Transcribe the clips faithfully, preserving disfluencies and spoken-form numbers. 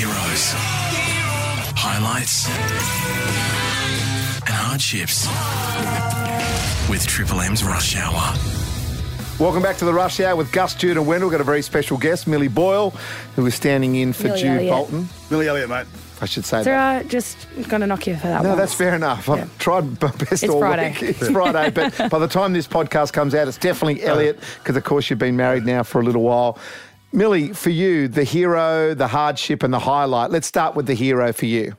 heroes, highlights and hardships with Triple M's Rush Hour. Welcome back to the Rush Hour with Gus, Jude and Wendell. We've got a very special guest, Millie Boyle, who is standing in for Millie Jude Elliott. Bolton. Millie Elliott, mate. I should say it's that. Right, just going to knock you for that No, once. That's fair enough. I've yeah. tried my best it's all Friday. week. It's Friday. But by the time this podcast comes out, it's definitely Elliott because, of course, you've been married now for a little while. Millie, for you, the hero, the hardship and the highlight. Let's start with the hero for you.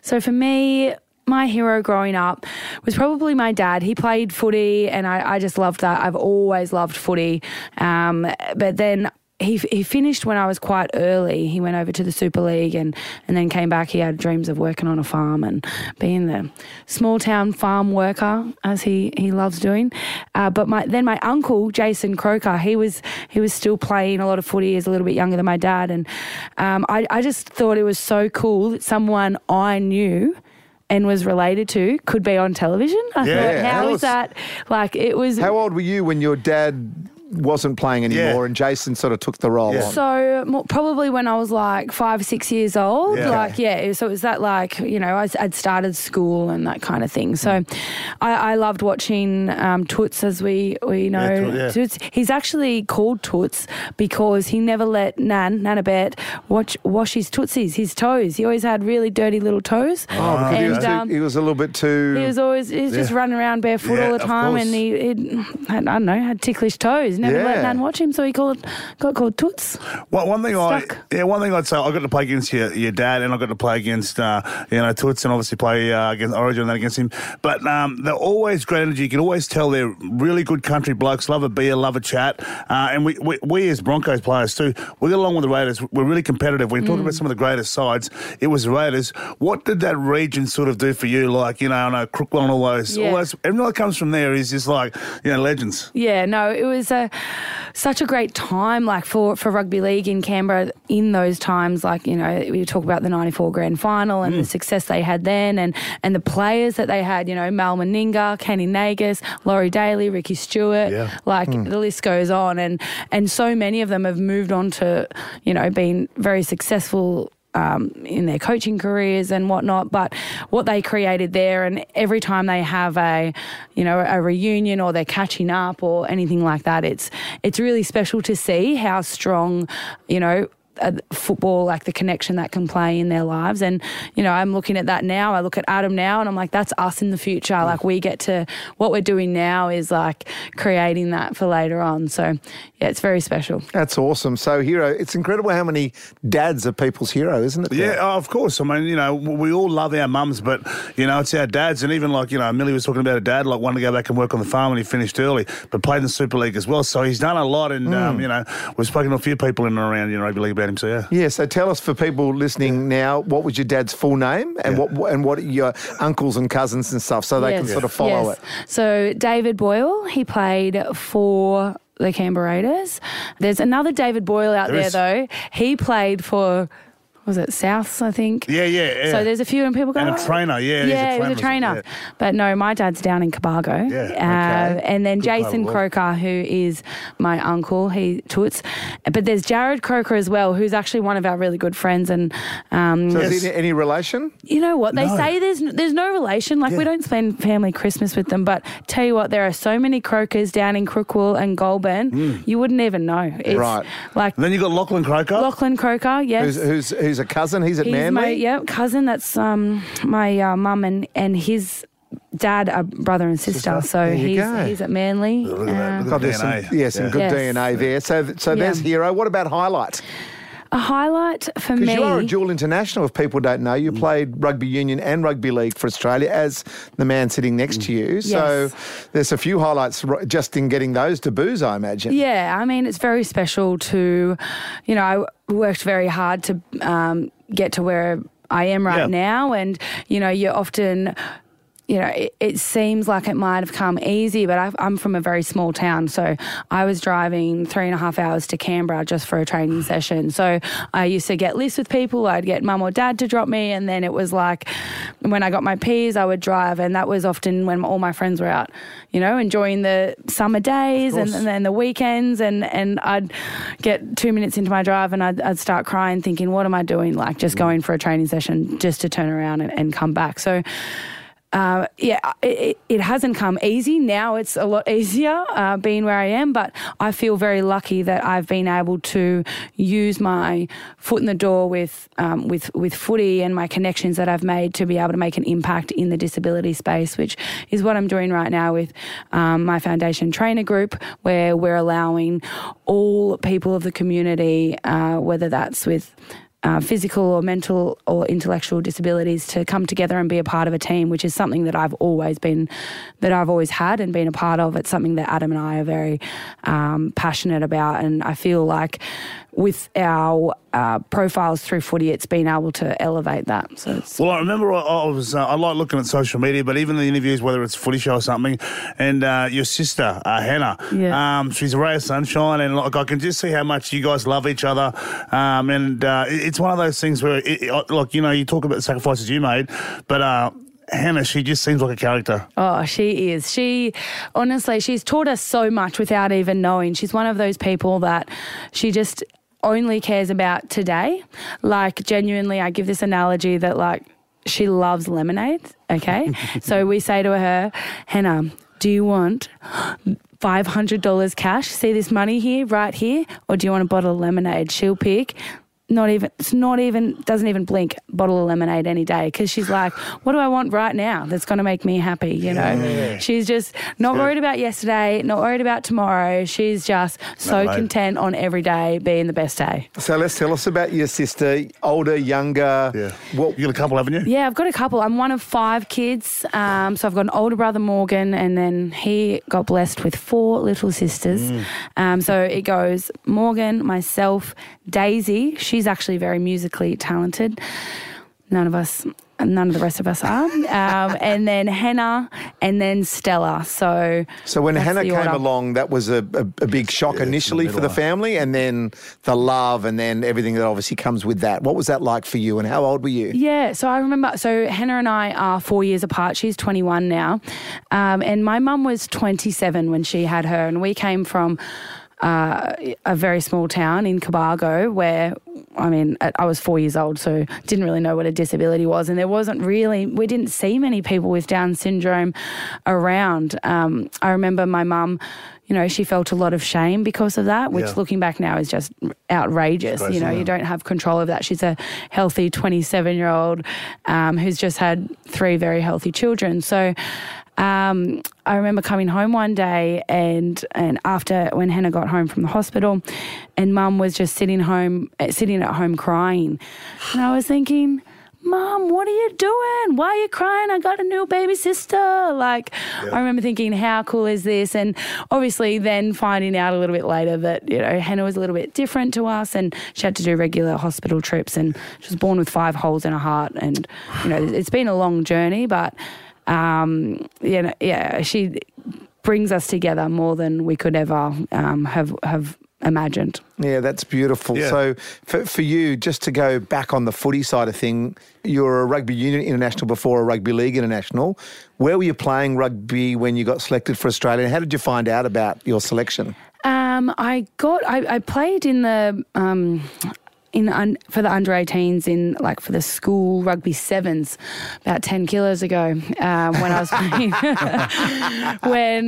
So for me, my hero growing up was probably my dad. He played footy and I, I just loved that. I've always loved footy. Um, but then... He he finished when I was quite early. He went over to the Super League and, and then came back. He had dreams of working on a farm and being the small town farm worker, as he, he loves doing. Uh, but my then my uncle, Jason Croker, he was he was still playing a lot of footy. He was a little bit younger than my dad. And um, I, I just thought it was so cool that someone I knew and was related to could be on television. I yeah. thought, how, how is that? Like, it was... How old were you when your dad... wasn't playing anymore yeah. and Jason sort of took the role yeah. on? So more, probably when I was like five, six years old. Yeah. Like, yeah, so it was that like, you know, I, I'd started school and that kind of thing. So mm. I, I loved watching um, Toots, as we, we know. Yeah, yeah. Toots. He's actually called Toots because he never let Nan, Nanabette, watch, wash his tootsies, his toes. He always had really dirty little toes. Oh, and, he, was too, um, he was a little bit too... He was always he was yeah. just running around barefoot yeah, all the time and he, he had, I don't know, had ticklish toes. Never yeah. let Nan watch him, so he called, got called Toots. Well, one thing Stuck. I yeah, one thing I'd say, I got to play against your, your dad, and I got to play against uh, you know Toots, and obviously play uh, against Origin and then against him. But um, they're always great energy. You can always tell they're really good country blokes. Love a beer, love a chat, uh, and we, we we as Broncos players too. We get along with the Raiders. We're really competitive. We mm. talked about some of the greatest sides. It was the Raiders. What did that region sort of do for you? Like you know, I know Crookwell and all those. Yeah. All those. Everyone that comes from there is just like you know legends. Yeah, no, it was a. Such a great time, like for, for rugby league in Canberra in those times, like, you know, we talk about the ninety-four grand final and mm. the success they had then and, and the players that they had, you know, Mal Meninga, Kenny Nagus, Laurie Daly, Ricky Stewart, yeah. like mm. the list goes on. And, and so many of them have moved on to, you know, being very successful Um, in their coaching careers and whatnot, but what they created there, and every time they have a, you know, a reunion or they're catching up or anything like that, it's it's really special to see how strong, you know, uh, football, like the connection that can play in their lives. And you know, I'm looking at that now. I look at Adam now, and I'm like, that's us in the future. Mm. Like we get to what we're doing now is like creating that for later on. So. Yeah, it's very special. That's awesome. So, hero, it's incredible how many dads are people's hero, isn't it? Yeah, oh, of course. I mean, you know, we all love our mums, but, you know, it's our dads. And even like, you know, Millie was talking about a dad, like, wanted to go back and work on the farm and he finished early, but played in the Super League as well. So he's done a lot and, mm. um, you know, we've spoken to a few people in and around, you know, rugby league about him. So, yeah. Yeah, so tell us for people listening yeah. now, what was your dad's full name and yeah. what and what are your uncles and cousins and stuff so they yes. can yeah. sort of follow yes. it? So, David Boyle, he played for... the Canberra Raiders. There's another David Boyle out there, there though. He played for, was it Souths, I think? Yeah, yeah, yeah. So there's a few and people go, and a trainer, yeah. Yeah, he was a trainer. Yeah. But no, my dad's down in Cobargo. Yeah, okay. uh, And then Good Jason Croker, who is my uncle, he toots. But there's Jared Croker as well, who's actually one of our really good friends. And um, So is there any relation? You know what, they no. say there's there's no relation. Like yeah. we don't spend family Christmas with them, but tell you what, there are so many Crokers down in Crookwell and Goulburn, mm. you wouldn't even know. It's right. Like, and then you've got Lachlan Croker. Lachlan Croker, yes. Who's, who's, who's He's a cousin. He's at He's Manly. My, yeah, cousin. That's um, my uh, mum and, and his... Dad, a brother and sister, sister. so he's, he's at Manly. Look at that. Look at the D N A. Some, yeah, some yeah. good yes. D N A there. So, so yeah. there's hero. What about highlights? A highlight for me... Because you are a dual international, if people don't know. You played rugby union and rugby league for Australia as the man sitting next to you. Yes. So there's a few highlights just in getting those debuts, I imagine. Yeah, I mean, it's very special to... You know, I worked very hard to um, get to where I am right yeah. now and, you know, you're often... you know, it, it seems like it might have come easy, but I've, I'm from a very small town, so I was driving three and a half hours to Canberra just for a training session. So I used to get lists with people, I'd get mum or dad to drop me, and then it was like when I got my P's, I would drive, and that was often when all my friends were out, you know, enjoying the summer days and, and then the weekends, and, and I'd get two minutes into my drive and I'd, I'd start crying thinking, what am I doing? Like just going for a training session just to turn around and, and come back. So Uh, yeah, it, it hasn't come easy. Now it's a lot easier uh, being where I am, but I feel very lucky that I've been able to use my foot in the door with um, with with footy and my connections that I've made to be able to make an impact in the disability space, which is what I'm doing right now with um, my foundation trainer group, where we're allowing all people of the community, uh, whether that's with Uh, physical or mental or intellectual disabilities, to come together and be a part of a team, which is something that I've always been, that I've always had and been a part of. It's something that Adam and I are very um, passionate about, and I feel like with our uh, profiles through footy, it's been able to elevate that. So it's... Well, I remember I, I was uh, I like looking at social media, but even the interviews, whether it's Footy Show or something, and uh, your sister uh, Hannah, yeah. um, she's a ray of sunshine, and like I can just see how much you guys love each other, um, and uh, it, it's one of those things where, it, like, you know, you talk about the sacrifices you made, but uh, Hannah, she just seems like a character. Oh, she is. She, honestly, she's taught us so much without even knowing. She's one of those people that she just only cares about today. Like, genuinely, I give this analogy that, like, she loves lemonade, okay? So we say to her, Hannah, do you want five hundred dollars cash? See this money here, right here? Or do you want a bottle of lemonade? She'll pick... Not even, it's not even, doesn't even blink, bottle of lemonade any day, because she's like, what do I want right now that's going to make me happy, you know? Yeah. She's just not worried about yesterday, not worried about tomorrow. She's just so no, content on every day being the best day. So let's tell us about your sister, older, younger. Yeah. Well, you've got a couple, haven't you? Yeah, I've got a couple. I'm one of five kids. Um, so I've got an older brother, Morgan, and then he got blessed with four little sisters. Mm. Um, so it goes Morgan, myself, Daisy. She's She's actually very musically talented. None of us, none of the rest of us are. Um, and then Hannah, and then Stella. So, so when Hannah came order. along, that was a, a, a big shock yeah, initially for the family, and then the love, and then everything that obviously comes with that. What was that like for you, and how old were you? Yeah, so I remember. So Hannah and I are four years apart. She's twenty-one now, um, and my mum was twenty-seven when she had her, and we came from Uh, a very small town in Cobargo where, I mean, I was four years old, so didn't really know what a disability was, and there wasn't really, we didn't see many people with Down syndrome around. Um, I remember my mum, you know, she felt a lot of shame because of that, which yeah. looking back now is just outrageous. Crazy, you know, yeah. you don't have control of that. She's a healthy twenty-seven-year-old um, who's just had three very healthy children. So Um, I remember coming home one day and, and after when Hannah got home from the hospital, and Mum was just sitting home, sitting at home crying. And I was thinking, Mum, what are you doing? Why are you crying? I got a new baby sister. Like, yeah. I remember thinking, how cool is this? And obviously then finding out a little bit later that, you know, Hannah was a little bit different to us, and she had to do regular hospital trips, and she was born with five holes in her heart, and, you know, it's been a long journey, but... Um, you know, yeah, she brings us together more than we could ever um, have have imagined. Yeah, that's beautiful. Yeah. So for, for you, just to go back on the footy side of thing, you were a rugby union international before a rugby league international. Where were you playing rugby when you got selected for Australia? How did you find out about your selection? Um, I got, I, I played in the... Um, In un, for the under eighteens, in like for the school rugby sevens, about ten kilos ago, um, when I was playing, when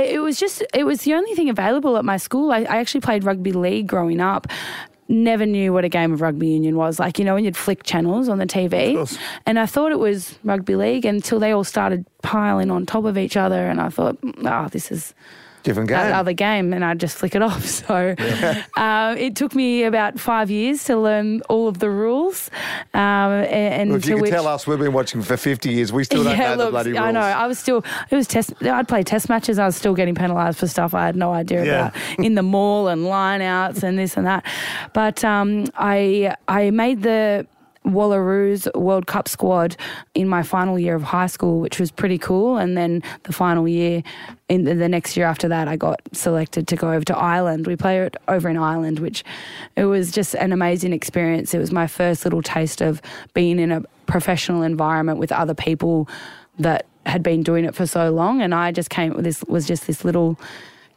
it, it was just it was the only thing available at my school. I, I actually played rugby league growing up. Never knew what a game of rugby union was. Like, you know, when you'd flick channels on the T V, and I thought it was rugby league until they all started piling on top of each other, and I thought, oh, this is. Different game. Other game, and I'd just flick it off. So yeah. uh, it took me about five years to learn all of the rules. Um, and well, if you can which, tell us, we've been watching for fifty years. We still don't yeah, know look, the bloody rules. I know. I was still. It was test. I'd play test matches. And I was still getting penalised for stuff I had no idea yeah. about in the mall and line outs and this and that. But um, I I made the. Wallaroos World Cup squad in my final year of high school, which was pretty cool. And then the final year, in the next year after that, I got selected to go over to Ireland. We played over in Ireland, which it was just an amazing experience. It was my first little taste of being in a professional environment with other people that had been doing it for so long. And I just came with this, was just this little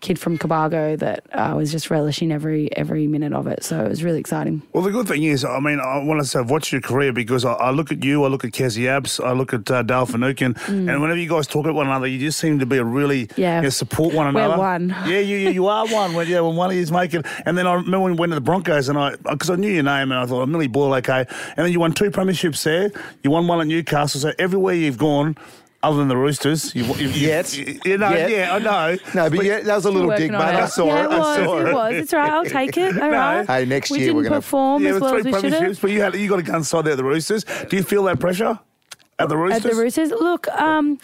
kid from Cobargo that I uh, was just relishing every every minute of it. So it was really exciting. Well, the good thing is, I mean, I want to say, watch your career, because I, I look at you, I look at Kez Yabs, I look at uh, Dale Finucane, mm. and whenever you guys talk at one another, you just seem to be a really, yeah. you know, support one another. We're one. Yeah, you you, you are one. When, yeah, when one of you's making. And then I remember when we went to the Broncos, and I, because I knew your name, and I thought, oh, Millie Boyle, okay. And then you won two premierships there, you won one at Newcastle, so everywhere you've gone, other than the Roosters, you, you, you, yet, you, you know, yet. yeah, I know, no, but, but yeah, that was a little dig, mate. I saw yeah, it. it was, I saw it. It was. It's right. I'll take it. All no. right. Hey, next we year we're going to perform yeah, as well as we should have. But you had, you got a gun side there at the Roosters. Do you feel that pressure at the Roosters? At the Roosters, look, um,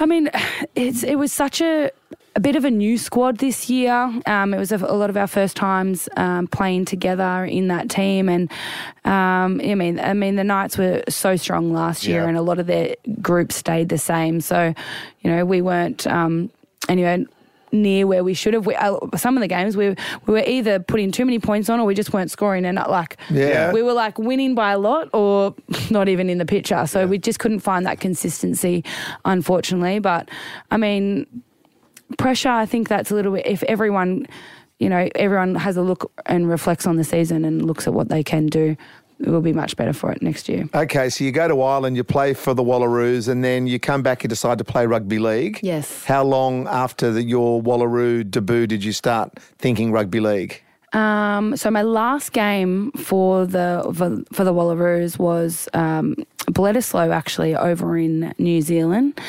I mean, it's it was such a. A bit of a new squad this year. Um, it was a, a lot of our first times um, playing together in that team, and um, I mean, I mean, the Knights were so strong last year, yeah. and a lot of their group stayed the same. So, you know, we weren't um, anyway near where we should have. We, uh, some of the games we we were either putting too many points on, or we just weren't scoring, and like yeah. we were like winning by a lot, or not even in the picture. So yeah. we just couldn't find that consistency, unfortunately. But I mean. Pressure, I think that's a little bit, if everyone, you know, everyone has a look and reflects on the season and looks at what they can do, it will be much better for it next year. Okay, so you go to Ireland, you play for the Wallaroos, and then you come back, you decide to play rugby league. Yes. How long after the, your Wallaroo debut did you start thinking rugby league? Um, so my last game for the for, for the Wallaroos was um, Bledisloe, actually, over in New Zealand.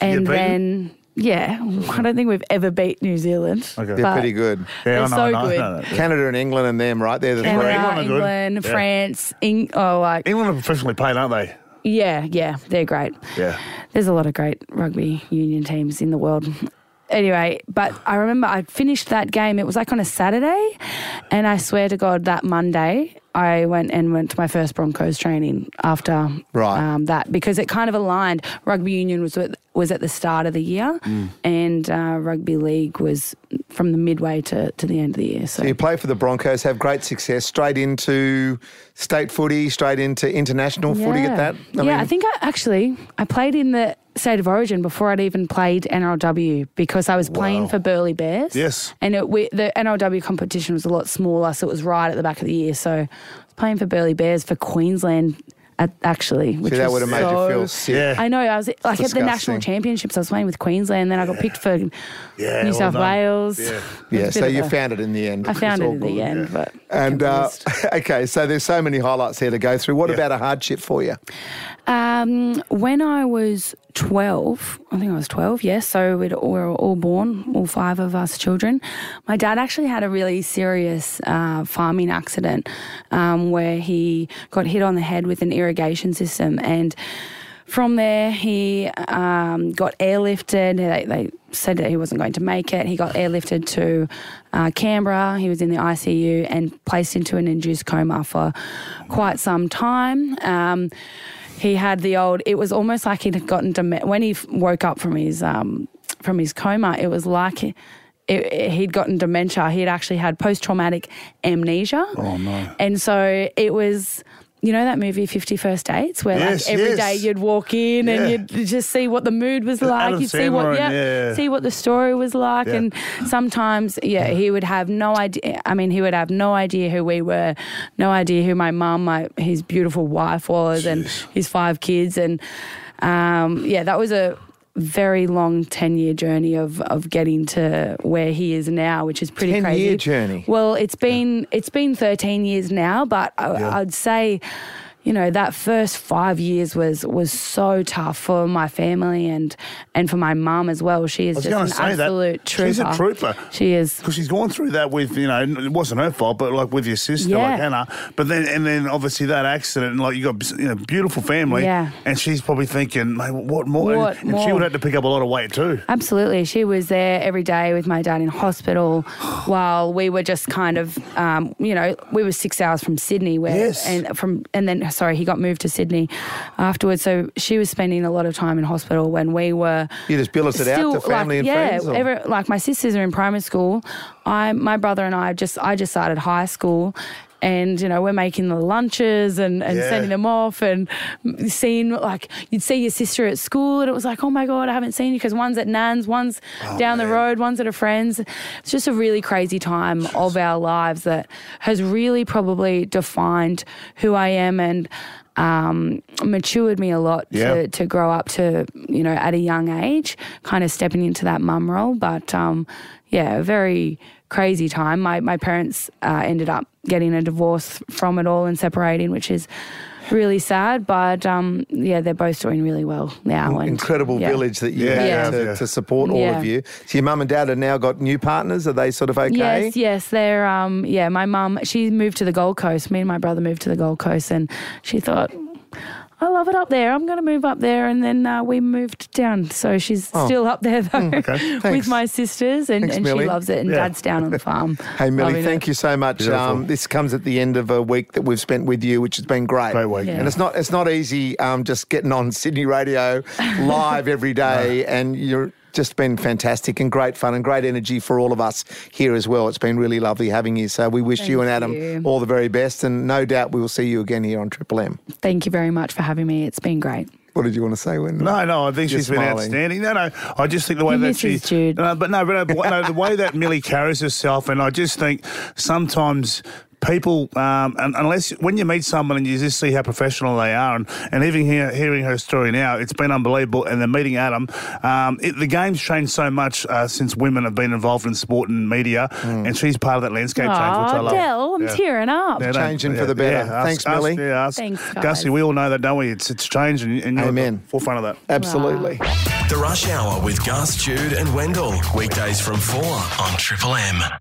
And then... Yeah, I don't think we've ever beat New Zealand. Okay. They're pretty good. Yeah, they're no, so no, good. No, no, no. Canada and England and them, right? They're the Canada, three. England, England yeah. France. Eng- oh, like England are professionally played, aren't they? Yeah, yeah, they're great. Yeah, there's a lot of great rugby union teams in the world. Anyway, but I remember I finished that game. It was like on a Saturday, and I swear to God, that Monday I went and went to my first Broncos training after right. um, that, because it kind of aligned. Rugby union was was at the start of the year, mm. and uh, rugby league was from the midway to, to the end of the year. So. so you play for the Broncos, have great success, straight into state footy, straight into international yeah. footy at that. I yeah, mean, I think I, actually I played in the State of Origin before I'd even played N R L W, because I was wow. playing for Burleigh Bears. Yes, and it, we, the N R L W competition was a lot smaller, so it was right at the back of the year. So. Playing for Burleigh Bears for Queensland, at, actually. Which See, that would have made so, you feel sick. Yeah. I know. I was like Disgusting. At the national championships. I was playing with Queensland, then I got yeah. picked for yeah, New well South done. Wales. Yeah, yeah so you a, found it in the end. I found it in good. the end, yeah. but and uh, okay. So there's so many highlights there to go through. What yeah. about a hardship for you? Um, when I was twelve, I think I was twelve. Yes, yeah, so we'd, we were all born, all five of us children. My dad actually had a really serious uh, farming accident um, where he got hit on the head with an irrigation system, and from there he um, got airlifted. They, they said that he wasn't going to make it. He got airlifted to uh, Canberra. He was in the I C U and placed into an induced coma for quite some time. Um, He had the old. It was almost like he'd gotten deme- when he woke up from his um, from his coma. It was like he, it, he'd gotten dementia. He'd actually had post-traumatic amnesia. Oh no! And so it was. You know that movie Fifty First Dates, where yes, like every yes. day you'd walk in yeah. and you'd just see what the mood was like, Adam you'd see what yeah, yeah, yeah. see what the story was like, yeah. and sometimes yeah, he would have no idea. I mean, he would have no idea who we were, no idea who my mum, my his beautiful wife was, Jeez. and his five kids, and um, yeah, that was a very long ten-year journey of of getting to where he is now, which is pretty ten crazy. Ten-year journey. Well, it's been yeah. it's been thirteen years now, but I, yeah. I'd say, you know, that first five years was was so tough for my family and and for my mum as well. She is just an absolute that. trooper. She's a trooper. She is, because she's gone through that with, you know, it wasn't her fault, but like with your sister, yeah. like Hannah. But then and then obviously that accident, and like you got you know beautiful family, yeah. and she's probably thinking, mate, what more? What and more? She would have to pick up a lot of weight too. Absolutely, she was there every day with my dad in hospital, while we were just kind of, um, you know, we were six hours from Sydney, where yes. and from and then. sorry, he got moved to Sydney afterwards. So she was spending a lot of time in hospital when we were... You just billeted still, out to family like, and yeah, friends? Yeah, every, like my sisters are in primary school. I, my brother and I just, I just started high school. And, you know, we're making the lunches and, and yeah. sending them off and seeing, like, you'd see your sister at school and it was like, oh, my God, I haven't seen you because one's at Nan's, one's oh, down man. the road, one's at a friend's. It's just a really crazy time Jeez. of our lives that has really probably defined who I am and um, matured me a lot yeah. to, to grow up to, you know, at a young age, kind of stepping into that mum role. But, um, yeah, very... crazy time. My my parents uh, ended up getting a divorce from it all and separating, which is really sad. But um, yeah, they're both doing really well now. And, Incredible yeah. village that you yeah. had yeah. To, to support all yeah. of you. So your mum and dad have now got new partners. Are they sort of okay? Yes, yes. They're um yeah. My mum, she moved to the Gold Coast. Me and my brother moved to the Gold Coast, and she thought, I love it up there. I'm going to move up there. And then uh, we moved down. So she's oh. still up there, though, mm, okay. with my sisters. And, Thanks, and she loves it. And yeah. Dad's down on the farm. Hey, Millie, thank it. you so much. Um, this comes at the end of a week that we've spent with you, which has been great. Great week. Yeah. And it's not it's not easy um, just getting on Sydney radio live every day. no. And you're... just been fantastic and great fun and great energy for all of us here as well. It's been really lovely having you. So we wish Thank you and Adam you. all the very best, and no doubt we will see you again here on Triple M. Thank you very much for having me. It's been great. What did you want to say, Wendell? No, no, I think You're she's smiling. been outstanding. No, no, I just think the way he that she, Jude. No, but no, but no, no, the way that Millie carries herself, and I just think sometimes. People, um, and unless when you meet someone and you just see how professional they are, and, and even hear, hearing her story now, it's been unbelievable. And then meeting Adam, um, it, the game's changed so much uh, since women have been involved in sport and media, mm. and she's part of that landscape Aww, change, which I love. Dale, I'm yeah. tearing up. Yeah, changing yeah, for the better. Yeah, Thanks, us, Millie. Us, yeah, us. Thanks, guys. Gussie, we all know that, don't we? It's it's changing, and you're Amen. at the forefront of that. Absolutely. Wow. The Rush Hour with Gus, Jude, and Wendell, weekdays from four on Triple M.